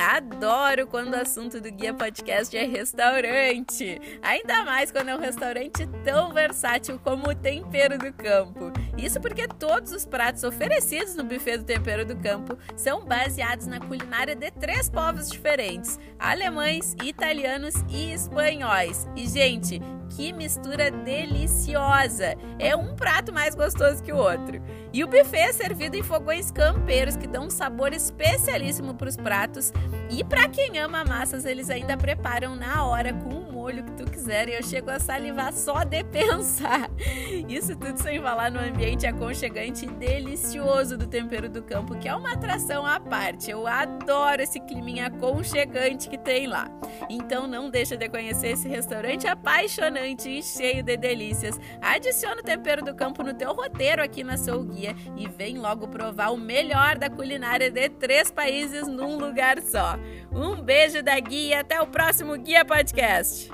adoro quando o assunto do Guia Podcast é restaurante, ainda mais quando é um restaurante tão versátil como o Tempero do Campo. Isso porque todos os pratos oferecidos no buffet do Tempero do Campo são baseados na culinária de 3 povos diferentes: alemães, italianos e espanhóis. E, gente, que mistura deliciosa! É um prato mais gostoso que o outro. E o buffet é servido em fogões campeiros que dão um sabor especialíssimo para os pratos. E para quem ama massas, eles ainda preparam na hora com o molho que tu quiser. E eu chego a salivar só de pensar. Isso tudo sem falar no ambiente aconchegante e delicioso do Tempero do Campo, que é uma atração à parte. Eu adoro esse climinha aconchegante que tem lá. Então não deixa de conhecer esse restaurante apaixonante e cheio de delícias. Adiciona o Tempero do Campo no teu roteiro aqui na Sou Guia e vem logo provar o melhor da culinária de 3 países num lugar só. Um beijo da Guia e até o próximo Guia Podcast!